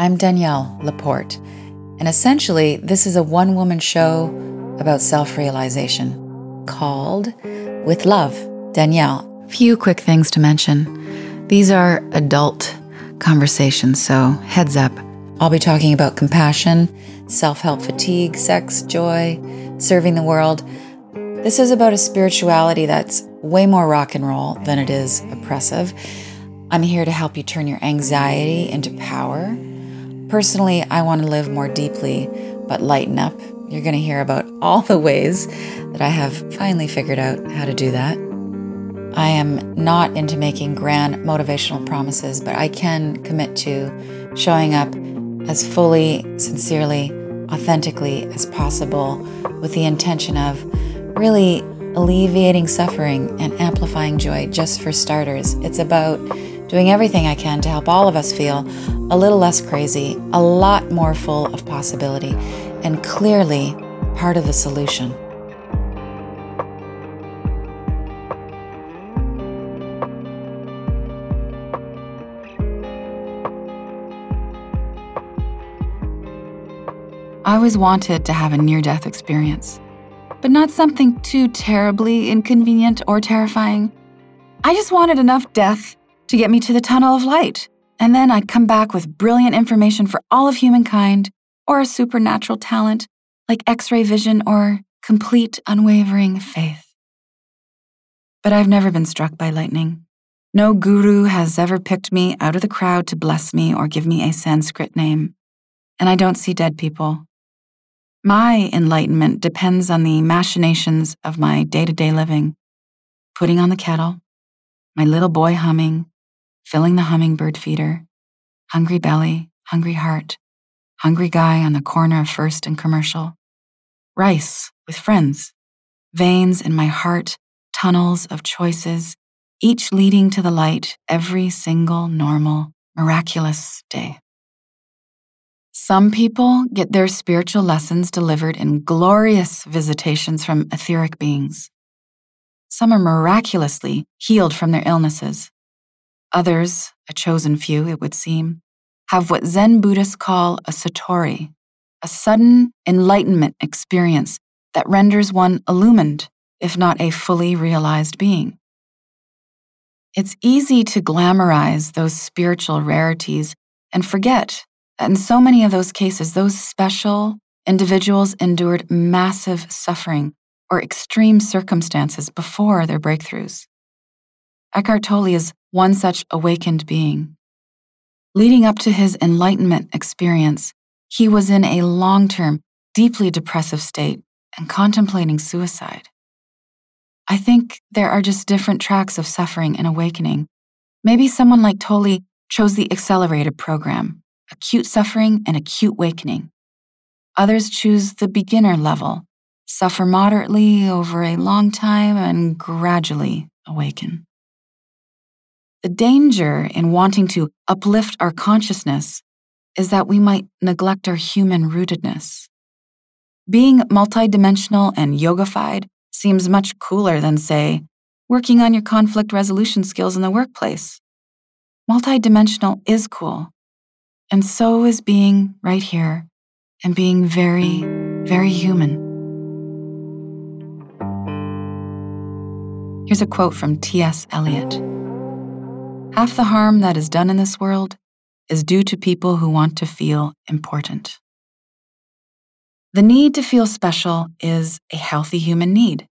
I'm Danielle Laporte, and essentially this is a one-woman show about self-realization called With Love, Danielle. Few quick things to mention. These are adult conversations, so heads up. I'll be talking about compassion, self-help fatigue, sex, joy, serving the world. This is about a spirituality that's way more rock and roll than it is oppressive. I'm here to help you turn your anxiety into power. Personally, I want to live more deeply, but lighten up. You're going to hear about all the ways that I have finally figured out how to do that. I am not into making grand motivational promises, but I can commit to showing up as fully, sincerely, authentically as possible with the intention of really alleviating suffering and amplifying joy, just for starters. It's about doing everything I can to help all of us feel a little less crazy, a lot more full of possibility, and clearly part of the solution. I always wanted to have a near-death experience, but not something too terribly inconvenient or terrifying. I just wanted enough death to get me to the tunnel of light, and then I'd come back with brilliant information for all of humankind, or a supernatural talent like X-ray vision or complete unwavering faith. But I've never been struck by lightning. No guru has ever picked me out of the crowd to bless me or give me a Sanskrit name, and I don't see dead people. My enlightenment depends on the machinations of my day-to-day living, putting on the kettle, my little boy humming, filling the hummingbird feeder, hungry belly, hungry heart, hungry guy on the corner of First and Commercial, rice with friends, veins in my heart, tunnels of choices, each leading to the light every single normal, miraculous day. Some people get their spiritual lessons delivered in glorious visitations from etheric beings. Some are miraculously healed from their illnesses. Others, a chosen few, it would seem, have what Zen Buddhists call a satori, a sudden enlightenment experience that renders one illumined, if not a fully realized being. It's easy to glamorize those spiritual rarities and forget in so many of those cases, those special individuals endured massive suffering or extreme circumstances before their breakthroughs. Eckhart Tolle is one such awakened being. Leading up to his enlightenment experience, he was in a long-term, deeply depressive state and contemplating suicide. I think there are just different tracks of suffering and awakening. Maybe someone like Tolle chose the accelerated program, acute suffering and acute awakening. Others choose the beginner level, suffer moderately over a long time and gradually awaken. The danger in wanting to uplift our consciousness is that we might neglect our human rootedness. Being multidimensional and yogified seems much cooler than, say, working on your conflict resolution skills in the workplace. Multidimensional is cool. And so is being right here and being very, very human. Here's a quote from T.S. Eliot. "Half the harm that is done in this world is due to people who want to feel important." The need to feel special is a healthy human need.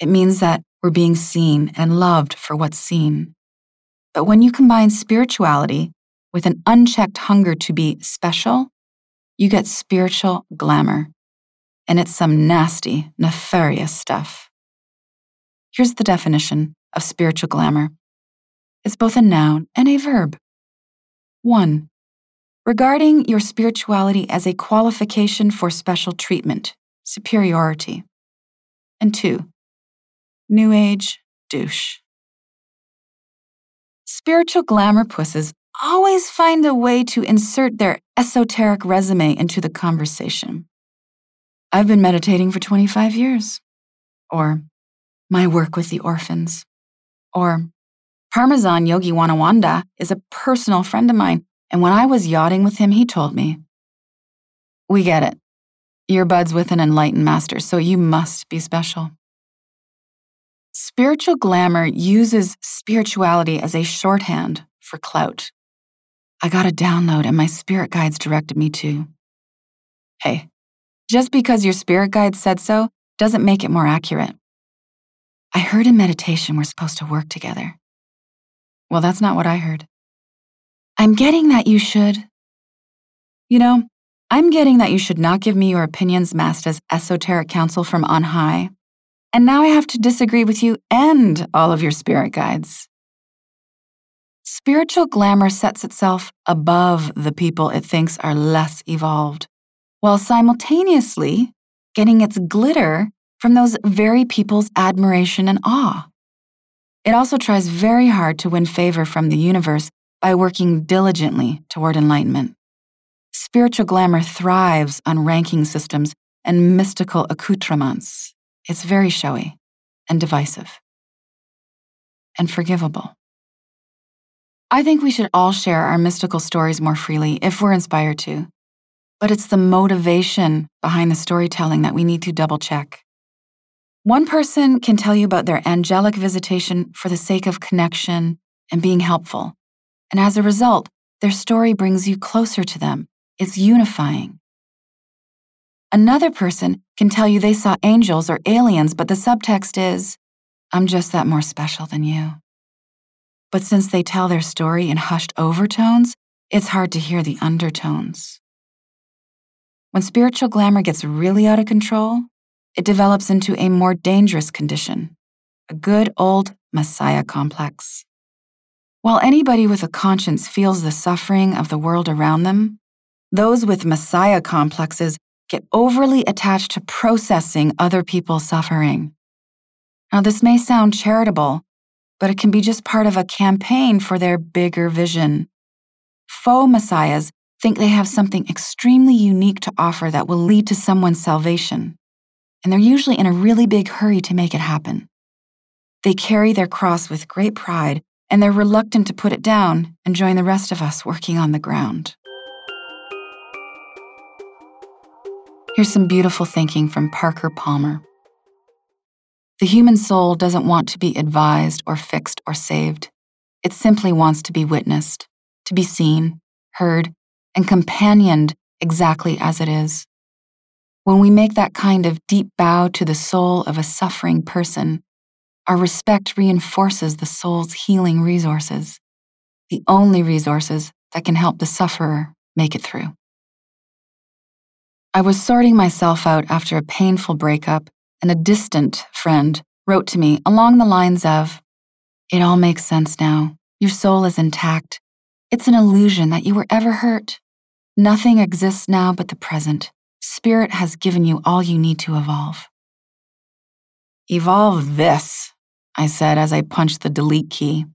It means that we're being seen and loved for what's seen. But when you combine spirituality with an unchecked hunger to be special, you get spiritual glamour, and it's some nasty, nefarious stuff. Here's the definition of spiritual glamour. It's both a noun and a verb. 1. Regarding your spirituality as a qualification for special treatment, superiority. And 2. New Age douche. Spiritual glamour pusses always find a way to insert their esoteric resume into the conversation. I've been meditating for 25 years. Or, my work with the orphans. Or, Parmazan Yogi Wanawanda is a personal friend of mine and when I was yachting with him, he told me, "We get it. You're buds with an enlightened master, so you must be special." Spiritual glamour uses spirituality as a shorthand for clout. I got a download, and my spirit guides directed me to. Hey, just because your spirit guide said so doesn't make it more accurate. I heard in meditation we're supposed to work together. Well, that's not what I heard. I'm getting that you should. You know, I'm getting that you should not give me your opinions masked as esoteric counsel from on high. And now I have to disagree with you and all of your spirit guides. Spiritual glamour sets itself above the people it thinks are less evolved, while simultaneously getting its glitter from those very people's admiration and awe. It also tries very hard to win favor from the universe by working diligently toward enlightenment. Spiritual glamour thrives on ranking systems and mystical accoutrements. It's very showy and divisive and forgivable. I think we should all share our mystical stories more freely if we're inspired to, but it's the motivation behind the storytelling that we need to double-check. One person can tell you about their angelic visitation for the sake of connection and being helpful, and as a result, their story brings you closer to them. It's unifying. Another person can tell you they saw angels or aliens, but the subtext is, "I'm just that more special than you." But since they tell their story in hushed overtones, it's hard to hear the undertones. When spiritual glamour gets really out of control, it develops into a more dangerous condition, a good old messiah complex. While anybody with a conscience feels the suffering of the world around them, those with messiah complexes get overly attached to processing other people's suffering. Now, this may sound charitable, but it can be just part of a campaign for their bigger vision. Faux messiahs think they have something extremely unique to offer that will lead to someone's salvation, and they're usually in a really big hurry to make it happen. They carry their cross with great pride, and they're reluctant to put it down and join the rest of us working on the ground. Here's some beautiful thinking from Parker Palmer. The human soul doesn't want to be advised or fixed or saved. It simply wants to be witnessed, to be seen, heard, and companioned exactly as it is. When we make that kind of deep bow to the soul of a suffering person, our respect reinforces the soul's healing resources, the only resources that can help the sufferer make it through. I was sorting myself out after a painful breakup, and a distant friend wrote to me along the lines of, "It all makes sense now. Your soul is intact. It's an illusion that you were ever hurt. Nothing exists now but the present. Spirit has given you all you need to evolve." "Evolve this," I said as I punched the delete key.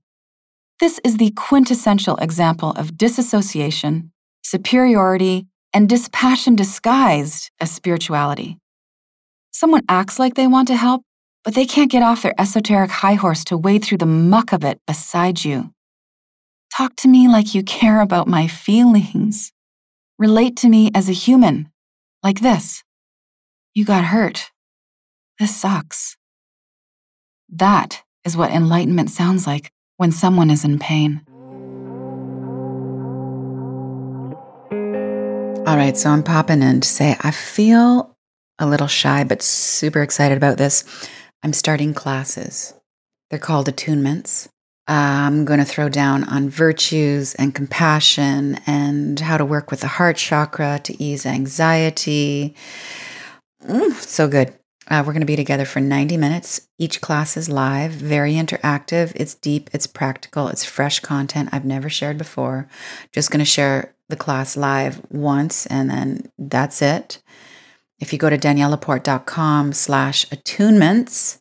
This is the quintessential example of disassociation, superiority, and dispassion disguised as spirituality. Someone acts like they want to help, but they can't get off their esoteric high horse to wade through the muck of it beside you. Talk to me like you care about my feelings. Relate to me as a human, like this. You got hurt. This sucks. That is what enlightenment sounds like when someone is in pain. All right, so I'm popping in to say I feel a little shy, but super excited about this. I'm starting classes. They're called attunements. I'm going to throw down on virtues and compassion and how to work with the heart chakra to ease anxiety. So good. We're going to be together for 90 minutes. Each class is live, very interactive. It's deep, it's practical, it's fresh content I've never shared before. Just going to share the class live once, and then that's it. If you go to daniellelaporte.com/attunements,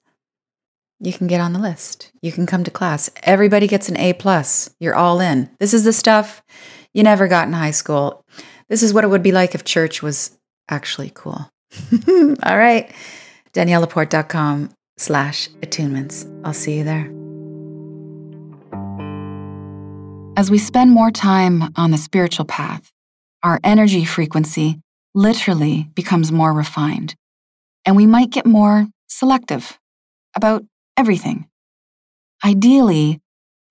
you can get on the list. You can come to class. Everybody gets an A+. You're all in. This is the stuff you never got in high school. This is what it would be like if church was actually cool. All right. daniellelaporte.com/attunements. I'll see you there. As we spend more time on the spiritual path, our energy frequency literally becomes more refined, and we might get more selective about everything. Ideally,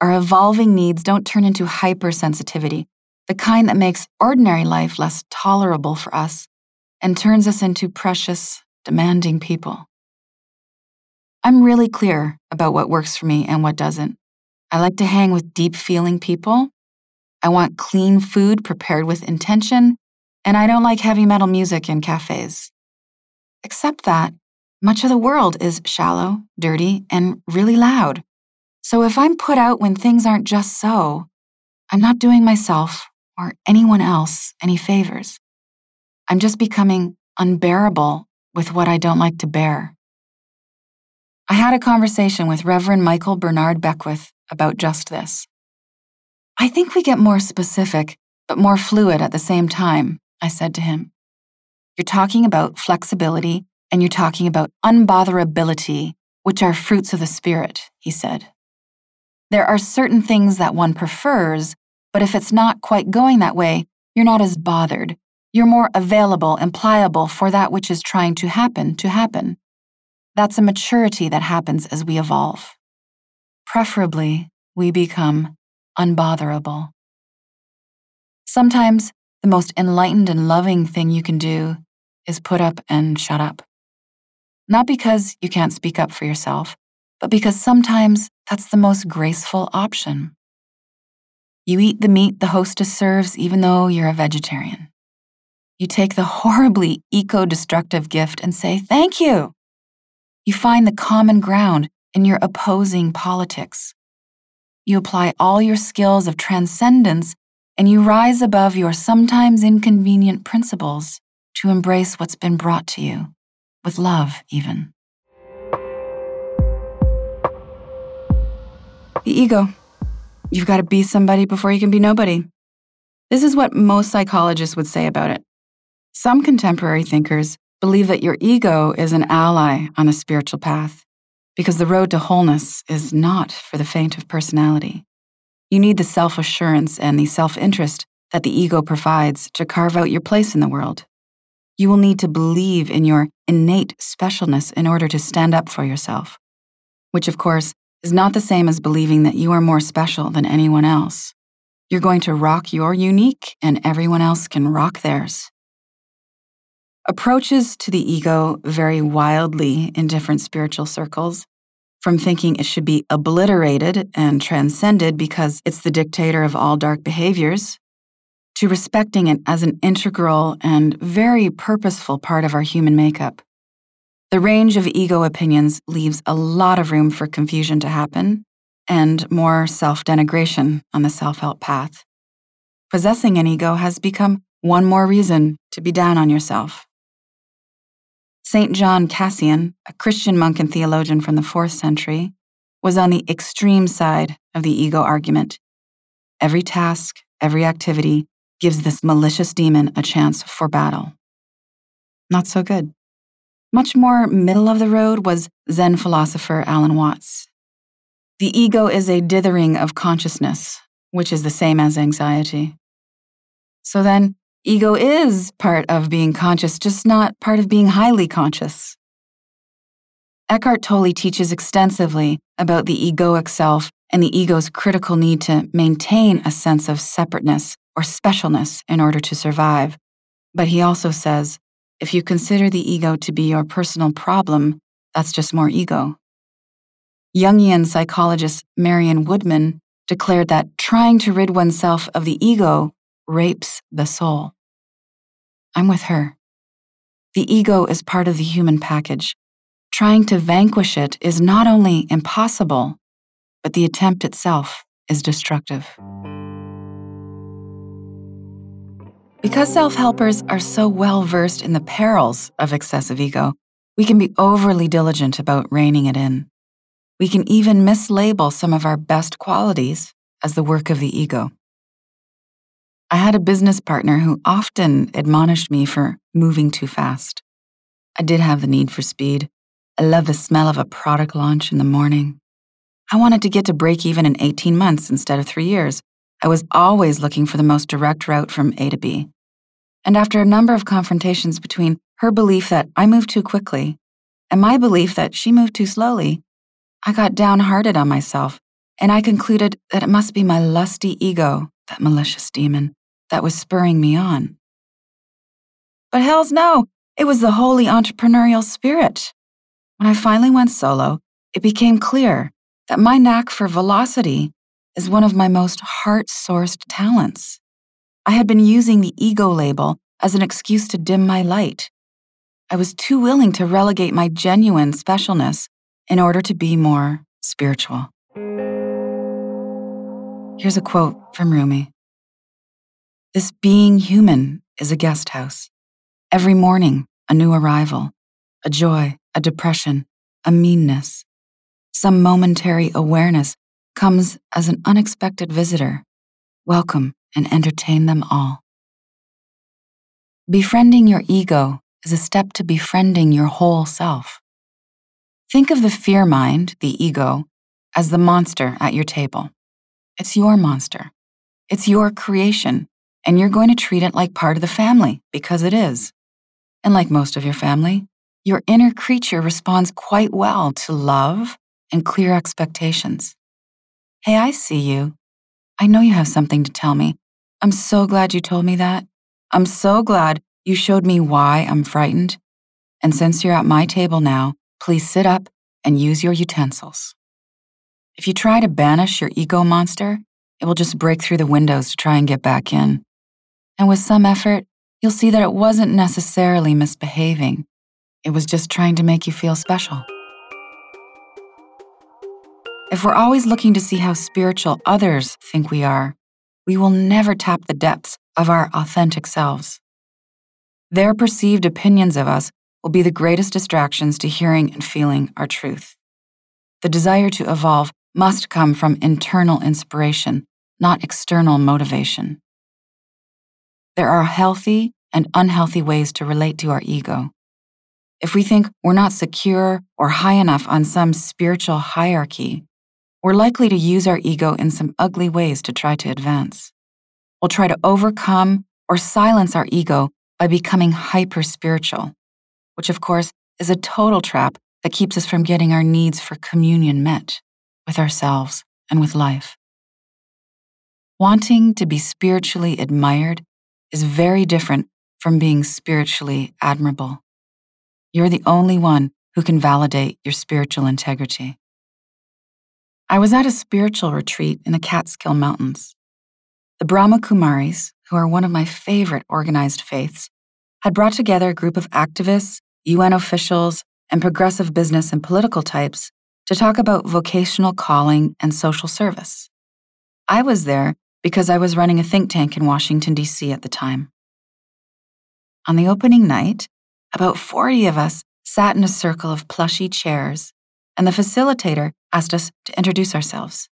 our evolving needs don't turn into hypersensitivity, the kind that makes ordinary life less tolerable for us and turns us into precious, demanding people. I'm really clear about what works for me and what doesn't. I like to hang with deep-feeling people. I want clean food prepared with intention, and I don't like heavy metal music in cafes. Except that much of the world is shallow, dirty, and really loud. So if I'm put out when things aren't just so, I'm not doing myself or anyone else any favors. I'm just becoming unbearable with what I don't like to bear. I had a conversation with Reverend Michael Bernard Beckwith about just this. I think we get more specific, but more fluid at the same time, I said to him. You're talking about flexibility and you're talking about unbotherability, which are fruits of the spirit, he said. There are certain things that one prefers, but if it's not quite going that way, you're not as bothered. You're more available and pliable for that which is trying to happen to happen. That's a maturity that happens as we evolve. Preferably, we become unbotherable. Sometimes the most enlightened and loving thing you can do is put up and shut up. Not because you can't speak up for yourself, but because sometimes that's the most graceful option. You eat the meat the hostess serves even though you're a vegetarian. You take the horribly eco-destructive gift and say, "Thank you." You find the common ground in your opposing politics. You apply all your skills of transcendence and you rise above your sometimes inconvenient principles to embrace what's been brought to you, with love even. The ego. You've got to be somebody before you can be nobody. This is what most psychologists would say about it. Some contemporary thinkers believe that your ego is an ally on the spiritual path, because the road to wholeness is not for the faint of personality. You need the self-assurance and the self-interest that the ego provides to carve out your place in the world. You will need to believe in your innate specialness in order to stand up for yourself, which of course is not the same as believing that you are more special than anyone else. You're going to rock your unique and everyone else can rock theirs. Approaches to the ego vary wildly in different spiritual circles, from thinking it should be obliterated and transcended because it's the dictator of all dark behaviors, to respecting it as an integral and very purposeful part of our human makeup. The range of ego opinions leaves a lot of room for confusion to happen and more self-denigration on the self-help path. Possessing an ego has become one more reason to be down on yourself. St. John Cassian, a Christian monk and theologian from the 4th century, was on the extreme side of the ego argument. Every task, every activity gives this malicious demon a chance for battle. Not so good. Much more middle of the road was Zen philosopher Alan Watts. The ego is a dithering of consciousness, which is the same as anxiety. So then, ego is part of being conscious, just not part of being highly conscious. Eckhart Tolle teaches extensively about the egoic self and the ego's critical need to maintain a sense of separateness or specialness in order to survive. But he also says, if you consider the ego to be your personal problem, that's just more ego. Jungian psychologist Marion Woodman declared that trying to rid oneself of the ego rapes the soul. I'm with her. The ego is part of the human package. Trying to vanquish it is not only impossible, but the attempt itself is destructive. Because self-helpers are so well-versed in the perils of excessive ego, we can be overly diligent about reining it in. We can even mislabel some of our best qualities as the work of the ego. I had a business partner who often admonished me for moving too fast. I did have the need for speed. I love the smell of a product launch in the morning. I wanted to get to break even in 18 months instead of 3 years. I was always looking for the most direct route from A to B. And after a number of confrontations between her belief that I moved too quickly and my belief that she moved too slowly, I got downhearted on myself, and I concluded that it must be my lusty ego, that malicious demon, that was spurring me on. But hells no, it was the holy entrepreneurial spirit. When I finally went solo, it became clear that my knack for velocity is one of my most heart-sourced talents. I had been using the ego label as an excuse to dim my light. I was too willing to relegate my genuine specialness in order to be more spiritual. Here's a quote from Rumi. "This being human is a guest house. Every morning, a new arrival, a joy, a depression, a meanness. Some momentary awareness comes as an unexpected visitor. Welcome and entertain them all." Befriending your ego is a step to befriending your whole self. Think of the fear mind, the ego, as the monster at your table. It's your monster. It's your creation, and you're going to treat it like part of the family, because it is. And like most of your family, your inner creature responds quite well to love and clear expectations. "Hey, I see you. I know you have something to tell me. I'm so glad you told me that. I'm so glad you showed me why I'm frightened. And since you're at my table now, please sit up and use your utensils." If you try to banish your ego monster, it will just break through the windows to try and get back in. And with some effort, you'll see that it wasn't necessarily misbehaving. It was just trying to make you feel special. If we're always looking to see how spiritual others think we are, we will never tap the depths of our authentic selves. Their perceived opinions of us will be the greatest distractions to hearing and feeling our truth. The desire to evolve must come from internal inspiration, not external motivation. There are healthy and unhealthy ways to relate to our ego. If we think we're not secure or high enough on some spiritual hierarchy, we're likely to use our ego in some ugly ways to try to advance. We'll try to overcome or silence our ego by becoming hyper-spiritual, which of course is a total trap that keeps us from getting our needs for communion met with ourselves and with life. Wanting to be spiritually admired is very different from being spiritually admirable. You're the only one who can validate your spiritual integrity. I was at a spiritual retreat in the Catskill Mountains. The Brahma Kumaris, who are one of my favorite organized faiths, had brought together a group of activists, UN officials, and progressive business and political types to talk about vocational calling and social service. I was there because I was running a think tank in Washington, D.C. at the time. On the opening night, about 40 of us sat in a circle of plushy chairs, and the facilitator asked us to introduce ourselves.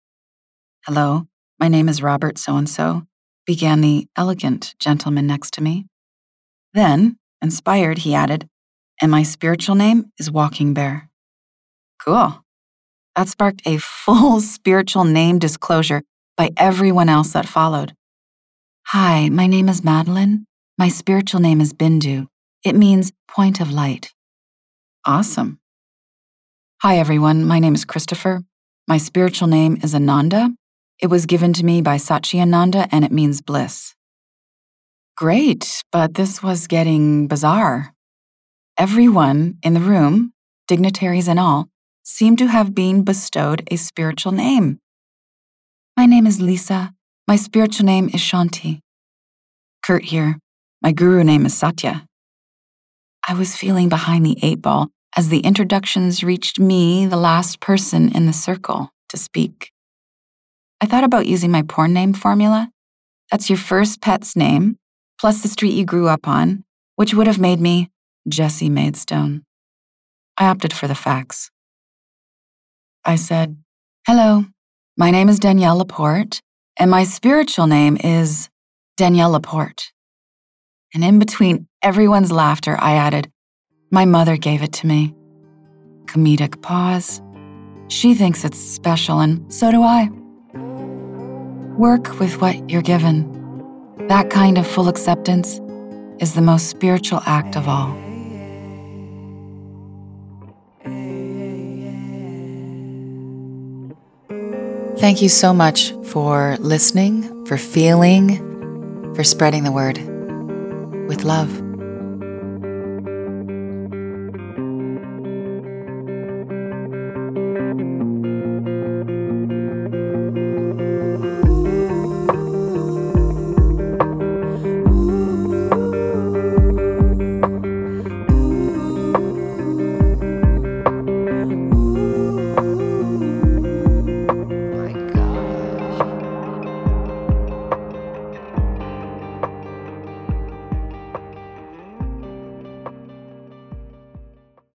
"Hello, my name is Robert so-and-so," began the elegant gentleman next to me. Then, inspired, he added, "and my spiritual name is Walking Bear." Cool. That sparked a full spiritual name disclosure by everyone else that followed. "Hi, my name is Madeline. My spiritual name is Bindu. It means point of light." Awesome. "Hi everyone, my name is Christopher. My spiritual name is Ananda. It was given to me by Satya Ananda and it means bliss." Great, but this was getting bizarre. Everyone in the room, dignitaries and all, seemed to have been bestowed a spiritual name. "My name is Lisa. My spiritual name is Shanti." "Kurt here. My guru name is Satya." I was feeling behind the eight ball as the introductions reached me, the last person in the circle to speak. I thought about using my porn name formula. That's your first pet's name, plus the street you grew up on, which would have made me Jesse Maidstone. I opted for the facts. I said, "Hello, my name is Danielle Laporte, and my spiritual name is Danielle Laporte." And in between everyone's laughter, I added, "My mother gave it to me." Comedic pause. "She thinks it's special, and so do I." Work with what you're given. That kind of full acceptance is the most spiritual act of all. Thank you so much for listening, for feeling, for spreading the word with love.